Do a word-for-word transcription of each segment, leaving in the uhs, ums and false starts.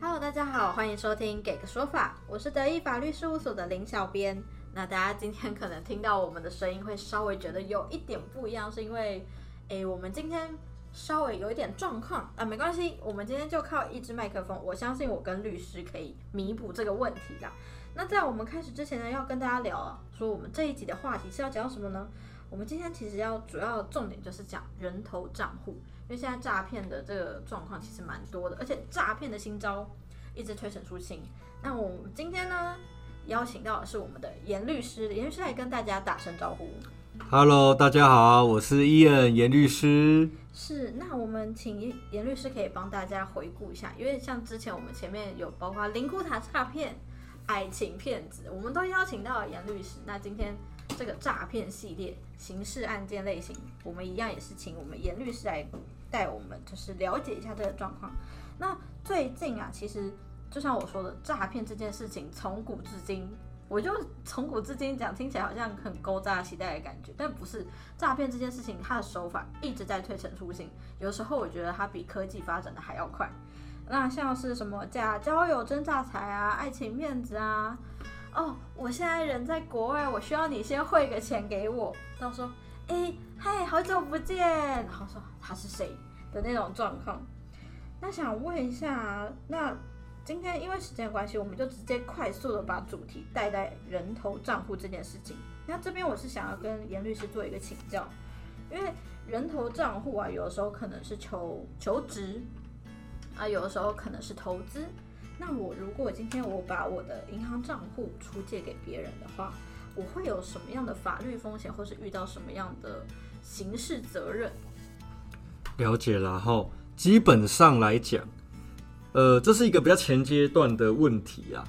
Hello， 大家好，欢迎收听《给个说法》，我是德意法律事务所的林小编。那大家今天可能听到我们的声音会稍微觉得有一点不一样，是因为诶我们今天稍微有一点状况啊，没关系，我们今天就靠一支麦克风，我相信我跟律师可以弥补这个问题啦。那在我们开始之前呢，要跟大家聊啊，说我们这一集的话题是要讲什么呢？我们今天其实要主要重点就是讲人头账户，因为现在诈骗的这个状况其实蛮多的，而且诈骗的新招一直推陈出新。那我们今天呢？邀请到的是我们的严律师，严律师来跟大家打声招呼。Hello， 大家好，我是 Ian 严律师。是，那我们请严律师可以帮大家回顾一下，因为像之前我们前面有包括灵骨塔诈骗、爱情骗子，我们都邀请到了严律师。那今天这个诈骗系列、刑事案件类型，我们一样也是请我们严律师来带我们，就是了解一下这个状况。那最近啊，其实。就像我说的，诈骗这件事情从古至今，我就从古至今讲，听起来好像很勾扎期待的感觉，但不是。诈骗这件事情，它的手法一直在推陈出新，有时候我觉得它比科技发展的还要快。那像是什么假交友真诈财啊，爱情骗子啊，哦，我现在人在国外，我需要你先汇个钱给我，到时候，哎，嗨，好久不见，然后说他是谁的那种状况。那想问一下，那。今天因为时间关系，我们就直接快速的把主题带在人头账户这件事情。那这边我是想要跟严律师做一个请教，因为人头账户啊，有的时候可能是求求职啊，有的时候可能是投资。那我如果今天我把我的银行账户出借给别人的话，我会有什么样的法律风险，或是遇到什么样的刑事责任？了解啦，吼，基本上来讲。呃，这是一个比较前阶段的问题啊。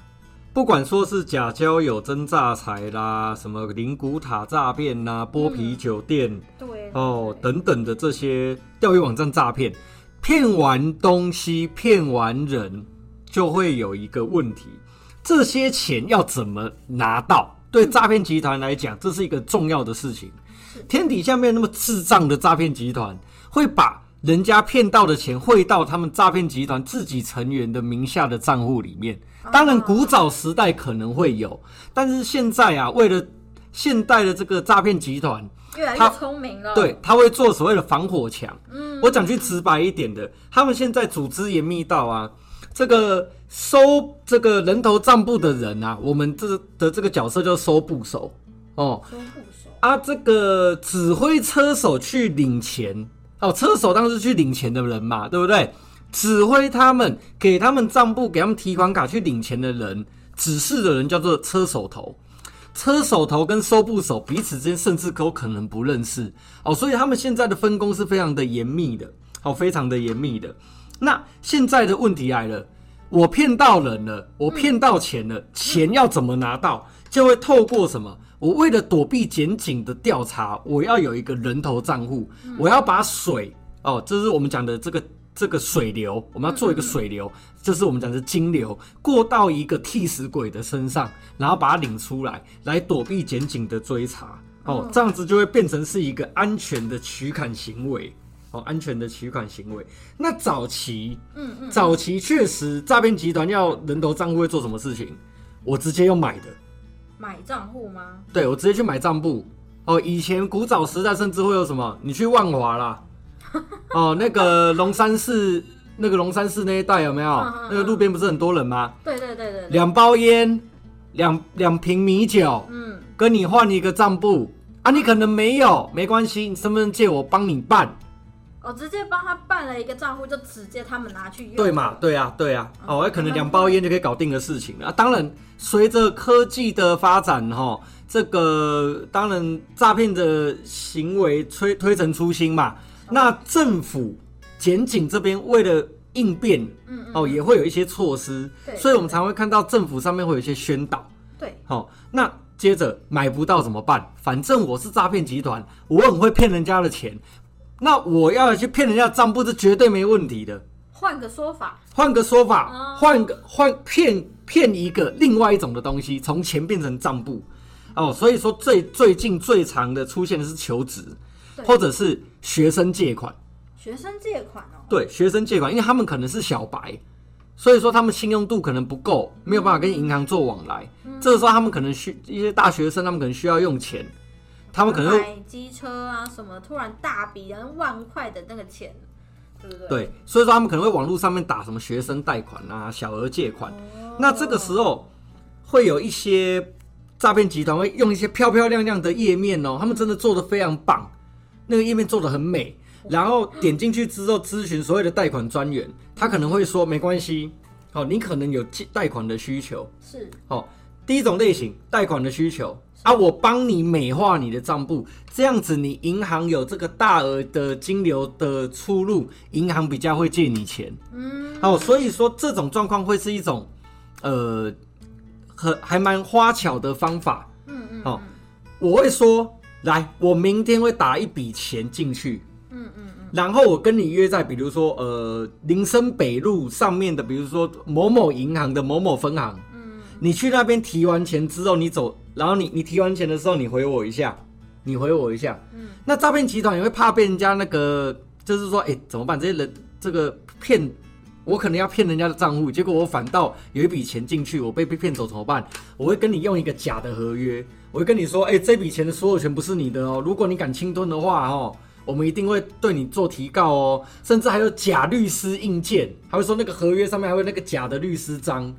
不管说是假交友、真诈财啦，什么灵骨塔诈骗啦、剥皮酒店，嗯、对哦对等等的这些钓鱼网站诈骗，骗完东西、骗完人，就会有一个问题：这些钱要怎么拿到？对诈骗集团来讲，这是一个重要的事情。天底下没有那么智障的诈骗集团会把。人家骗到的钱汇到他们诈骗集团自己成员的名下的账户里面。当然古早时代可能会有，但是现在啊，为了现代的这个诈骗集团越来越聪明了，对，他会做所谓的防火墙。嗯，我讲句直白一点的，他们现在组织严密到啊，这个收这个人头账簿的人啊，我们这的这个角色叫收簿手哦，收簿手啊，这个指挥车手去领钱。哦，车手当时去领钱的人嘛，对不对？指挥他们，给他们账簿，给他们提款卡去领钱的人，指示的人叫做车手头。车手头跟收簿手彼此之间甚至都可能不认识。哦，所以他们现在的分工是非常的严密的，哦，非常的严密的。那现在的问题来了，我骗到人了，我骗到钱了，钱要怎么拿到？就会透过什么？我为了躲避检警的调查，我要有一个人头账户，嗯，我要把水哦，这是我们讲的这个这个水流，我们要做一个水流，嗯，这是我们讲的金流，过到一个替死鬼的身上，然后把它领出来，来躲避检警的追查哦，这样子就会变成是一个安全的取款行为哦，安全的取款行为。那早期，嗯嗯，早期确实诈骗集团要人头账户会做什么事情？我直接要买的。买账户吗？对，我直接去买账户。哦，以前古早时代甚至会有什么？你去万华啦，哦，那个龙山寺，那个龙山寺那一带有没有？那个路边不是很多人吗？对对对对。两包烟，两两瓶米酒，嗯，跟你换一个账户啊，你可能没有，没关系，你身份证借我帮你办。我直接帮他办了一个账户，就直接他们拿去用。对嘛？对啊，对啊。哦，哦可能两包烟就可以搞定的事情了。啊，当然，随着科技的发展，哈，这个当然诈骗的行为推推陈出新嘛。哦，那政府、检警这边为了应变，嗯嗯哦，也会有一些措施，所以我们常会看到政府上面会有一些宣导。对，好，哦，那。接着买不到怎么办？反正我是诈骗集团，我很会骗人家的钱。那我要去骗人家账簿是绝对没问题的。换个说法，换个说法，换个换骗骗一个另外一种的东西，从钱变成账簿。哦，所以说最最近最常的出现的是求职，或者是学生借款。学生借款哦，对，学生借款，因为他们可能是小白，所以说他们信用度可能不够，没有办法跟银行做往来。嗯、这个时候他们可能需一些大学生，他们可能需要用钱，他们可能买机车啊什么，突然大笔啊万块的那个钱。对, 对, 对，所以说他们可能会网络上面打什么学生贷款啊、小额借款，哦、那这个时候会有一些诈骗集团会用一些漂漂亮亮的页面哦，他们真的做得非常棒，那个页面做得很美，然后点进去之后咨询所谓的贷款专员，他可能会说没关系，哦，你可能有贷款的需求，是，哦，第一种类型贷款的需求。啊，我帮你美化你的账簿，这样子你银行有这个大额的金流的出入，银行比较会借你钱。嗯，好，所以说这种状况会是一种，呃，很还蛮花巧的方法。嗯嗯，好，我会说，来，我明天会打一笔钱进去。嗯嗯嗯，然后我跟你约在，比如说，呃，林森北路上面的，比如说某某银行的某某分行。你去那边提完钱之后，你走，然后 你, 你提完钱的时候，你回我一下，你回我一下。嗯、那诈骗集团也会怕被人家那个，就是说，哎、欸，怎么办？这些人这个骗，我可能要骗人家的账户，结果我反倒有一笔钱进去，我被被骗走怎么办？我会跟你用一个假的合约，我会跟你说，哎、欸，这笔钱的所有权不是你的哦，如果你敢侵吞的话，哦，我们一定会对你做提告哦，甚至还有假律师印鉴，还会说那个合约上面还有那个假的律师章。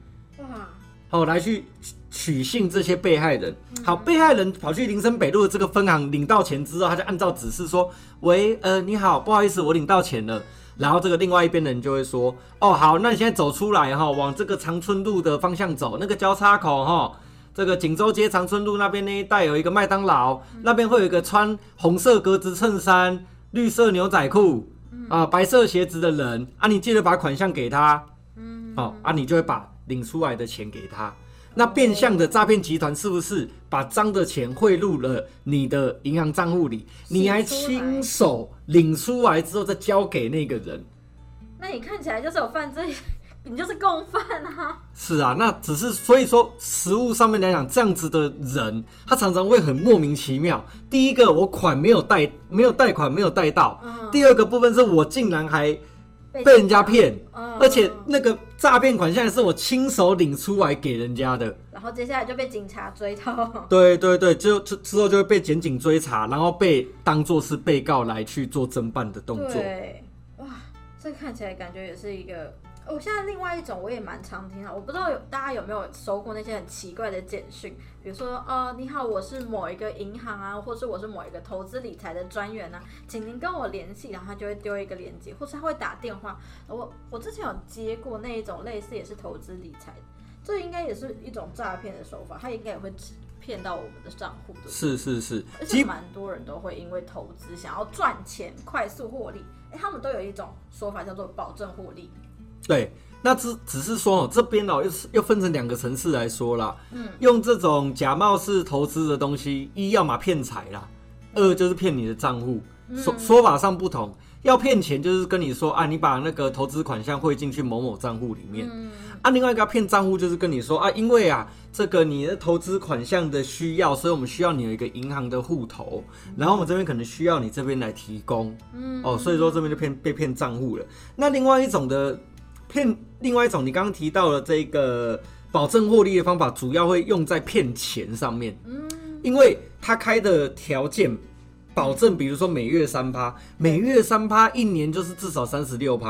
哦，来去取信这些被害人。好，被害人跑去林森北路的这个分行领到钱之后，他就按照指示说：“喂，呃，你好，不好意思，我领到钱了。”然后这个另外一边的人就会说：“哦，好，那你现在走出来哈、哦，往这个长春路的方向走，那个交叉口哈、哦，这个锦州街长春路那边那一带有一个麦当劳，那边会有一个穿红色格子衬衫、绿色牛仔裤啊、呃、白色鞋子的人啊，你记得把款项给他。哦，啊，你就会把。”领出来的钱给他，那变相的诈骗集团是不是把脏的钱汇入了你的银行账户里？你还亲手领出来之后再交给那个人？那你看起来就是有犯罪，你就是共犯啊！是啊，那只是所以说，实务上面来讲，这样子的人他常常会很莫名其妙。第一个，我款没有贷，没有贷款，没有贷到；嗯、第二个部分是我竟然还。被人家骗、嗯，而且那个诈骗款项是我亲手领出来给人家的，然后接下来就被警察追到。对对对，就之后就会被检警追查，然后被当作是被告来去做侦办的动作。对，哇，这看起来感觉也是一个。我、哦、现在另外一种我也蛮常听到，我不知道有大家有没有收过那些很奇怪的简讯，比如说呃，你好，我是某一个银行啊，或是我是某一个投资理财的专员啊，请您跟我联系，然后他就会丢一个链接，或是他会打电话。我我之前有接过那一种类似也是投资理财的，这应该也是一种诈骗的手法，他应该也会骗到我们的账户的。是是是，而且蛮多人都会因为投资想要赚钱、快速获利，哎，他们都有一种说法叫做保证获利。对，那只只是说、哦、这边、哦、又, 又分成两个层次来说啦、嗯、用这种假冒式投资的东西，一要嘛骗财啦，二就是骗你的账户、嗯、说, 说法上不同。要骗钱就是跟你说啊，你把那个投资款项汇进去某某账户里面、嗯、啊，另外一个骗账户就是跟你说啊，因为啊这个你的投资款项的需要，所以我们需要你有一个银行的户头，然后我们这边可能需要你这边来提供、嗯、哦，所以说这边就骗被骗账户了。那另外一种的骗，另外一种你刚刚提到的这个保证获利的方法，主要会用在骗钱上面，因为他开的条件保证，比如说每月 百分之三， 每月 百分之三 一年就是至少 百分之三十六，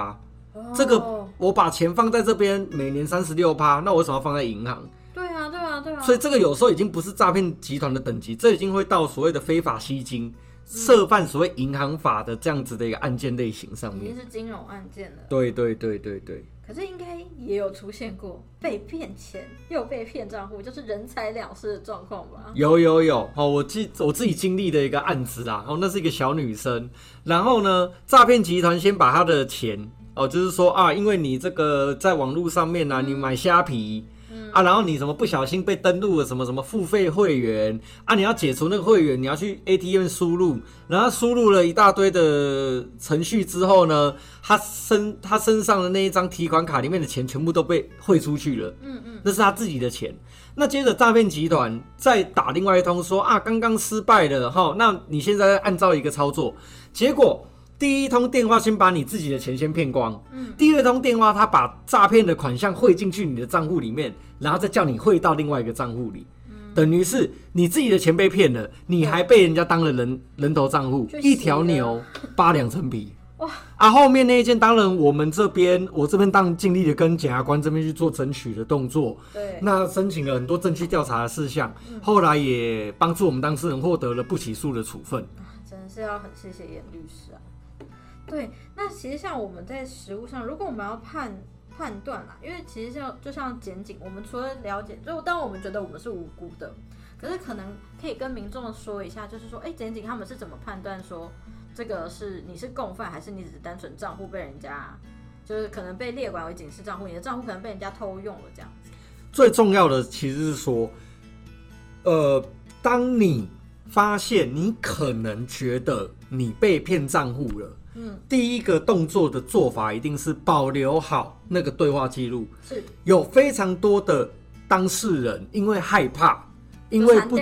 这个我把钱放在这边每年 百分之三十六， 那我为什么要放在银行？对啊对啊对啊，所以这个有时候已经不是诈骗集团的等级，这已经会到所谓的非法吸金，涉犯所谓银行法的这样子的一个案件类型上面，已经是金融案件了。对对对对对。可是应该也有出现过被骗钱又被骗账户，就是人财两失的状况吧？有有有，哦、我, 记我自己经历的一个案子啦，哦，那是一个小女生，然后呢，诈骗集团先把她的钱，哦，就是说啊，因为你这个在网络上面啊，你买虾皮。啊，然后你什么不小心被登录了什么什么付费会员啊，你要解除那个会员，你要去 A T M 输入，然后输入了一大堆的程序之后呢，他身他身上的那一张提款卡里面的钱全部都被汇出去了，嗯嗯，那是他自己的钱。那接着诈骗集团再打另外一通说啊，刚刚失败了哈，那你现在按照一个操作，结果第一通电话先把你自己的钱先骗光，嗯，第二通电话他把诈骗的款项汇进去你的账户里面，然后再叫你汇到另外一个账户里。等于是你自己的钱被骗了，你还被人家当了人人头账户，一条牛扒两层皮。哇！啊，后面那一件当然我们这边我这边当然尽力的跟检察官这边去做争取的动作。对。那申请了很多证据调查的事项，嗯，后来也帮助我们当事人获得了不起诉的处分。真的是要很谢谢严律师啊。对，那其实像我们在实务上，如果我们要判。判断啦，因为其实像就像检警，我们除了了解，就当我们觉得我们是无辜的，可是可能可以跟民众说一下，就是说，哎，检警他们是怎么判断说这个是你是共犯，还是你只是单纯账户被人家，就是可能被列管为警示账户，你的账户可能被人家偷用了这样子。最重要的其实是说，呃，当你发现你可能觉得你被骗账户了。嗯，第一个动作的做法一定是保留好那个对话记录。是，有非常多的当事人因为害怕，因为 不,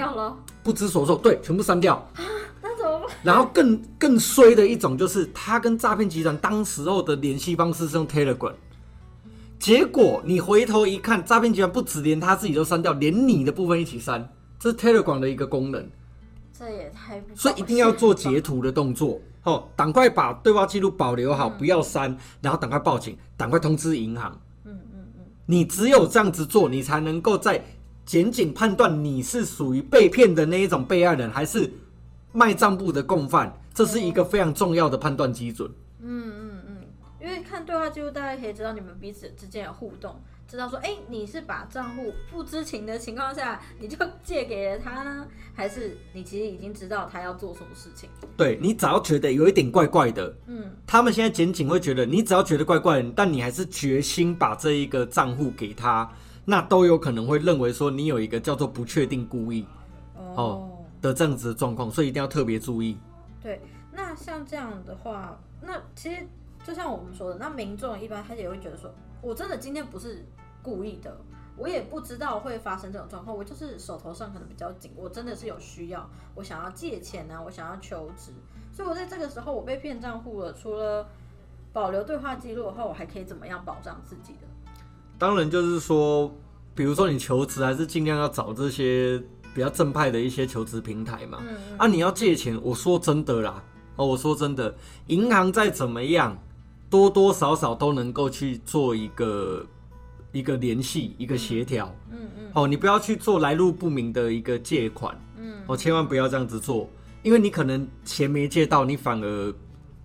不知所措，对，全部删掉。啊，那怎么办？然后更更衰的一种就是，他跟诈骗集团当时候的联系方式是用 Telegram， 结果你回头一看，诈骗集团不只连他自己都删掉，连你的部分一起删，这是 Telegram 的一个功能。这也太不，所以一定要做截图的动作。哦，赶快把对话记录保留好，嗯，不要删，然后赶快报警，赶快通知银行。嗯嗯嗯，你只有这样子做，你才能够在检警判断你是属于被骗的那一种被害人，还是卖账簿的共犯，这是一个非常重要的判断基准。嗯嗯嗯，因为看对话记录，大家可以知道你们彼此之间的互动，知道说，哎，你是把账户不知情的情况下，你就借给了他呢，还是你其实已经知道他要做什么事情？对，你只要觉得有一点怪怪的，嗯，他们现在检警会觉得，你只要觉得怪怪的，但你还是决心把这一个账户给他，那都有可能会认为说你有一个叫做不确定故意 哦, 哦的这样子的状况，所以一定要特别注意。对，那像这样的话，那其实就像我们说的，那民众一般他也会觉得说，我真的今天不是故意的，我也不知道会发生这种状况，我就是手头上可能比较紧，我真的是有需要，我想要借钱啊，我想要求职，所以我在这个时候我被骗账户了，除了保留对话记录的话，我还可以怎么样保障自己的？当然就是说，比如说你求职还是尽量要找这些比较正派的一些求职平台嘛，嗯嗯啊，你要借钱，我说真的啦，哦，我说真的，银行再怎么样，多多少少都能够去做一个。一个联系，一个协调，嗯嗯哦，你不要去做来路不明的一个借款，嗯哦，千万不要这样子做，因为你可能钱没借到，你反而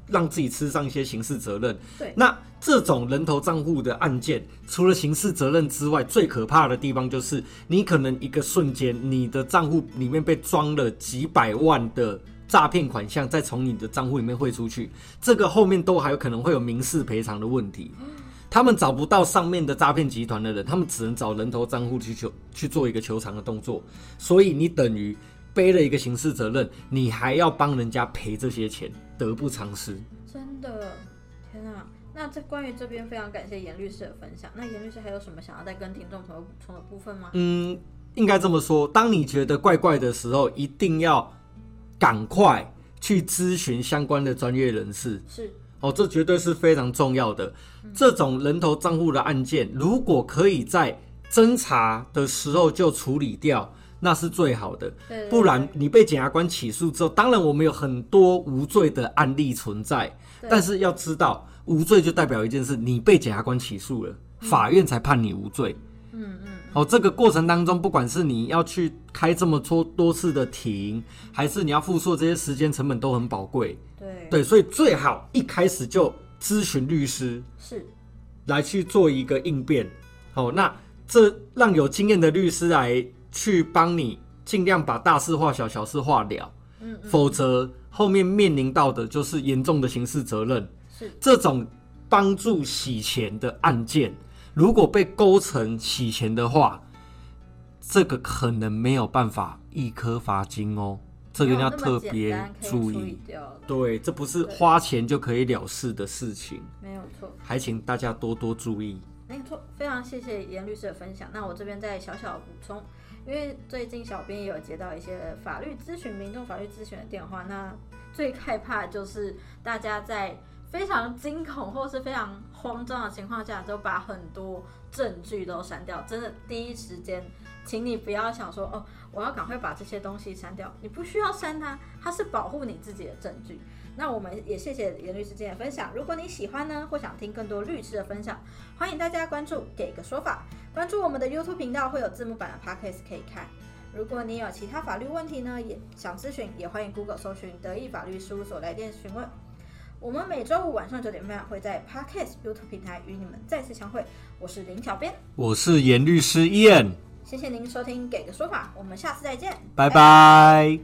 让自己吃上一些刑事责任。对，那这种人头账户的案件，除了刑事责任之外，最可怕的地方就是你可能一个瞬间，你的账户里面被装了几百万的诈骗款项，再从你的账户里面汇出去，这个后面都还有可能会有民事赔偿的问题。他们找不到上面的诈骗集团的人，他们只能找人头账户 去, 去做一个求偿的动作，所以你等于背了一个刑事责任，你还要帮人家赔这些钱，得不偿失。真的，天啊！那这关于这边非常感谢严律师的分享。那严律师还有什么想要再跟听众朋友补充的部分吗？嗯，应该这么说，当你觉得怪怪的时候，一定要赶快去咨询相关的专业人士。是。哦，这绝对是非常重要的。这种人头账户的案件，如果可以在侦查的时候就处理掉，那是最好的。对对对，不然你被检察官起诉之后，当然我们有很多无罪的案例存在，但是要知道，无罪就代表一件事，你被检察官起诉了，嗯，法院才判你无罪。嗯嗯。哦，这个过程当中，不管是你要去开这么多多次的庭，还是你要付出这些时间成本，都很宝贵。对, 对，所以最好一开始就咨询律师，是来去做一个应变。好，哦，那这让有经验的律师来去帮你，尽量把大事化小，小事化了。嗯嗯，否则后面面临到的就是严重的刑事责任。是，这种帮助洗钱的案件，如果被勾成洗钱的话，这个可能没有办法一颗罚金哦。这个要特别注意，对，这不是花钱就可以了事的事情，没有错，还请大家多多注意。没错，非常谢谢严律师的分享。那我这边再小小补充，因为最近小编也有接到一些法律咨询民众法律咨询的电话，那最害怕就是大家在非常惊恐或是非常慌张的情况下就把很多证据都删掉，真的第一时间请你不要想说哦，我要赶快把这些东西删掉，你不需要删它，它是保护你自己的证据。那我们也谢谢严律师今天的分享，如果你喜欢呢，或想听更多律师的分享，欢迎大家关注给个说法，关注我们的 YouTube 频道，会有字幕版的 Podcast 可以看。如果你有其他法律问题呢，也想咨询，也欢迎 Google 搜寻德意法律事务所来电询问。我们每周五晚上九点半会在 Podcast YouTube 平台与你们再次相会。我是林小编，我是严律师 Ian， 谢谢您收听《给个说法》，我们下次再见，拜拜。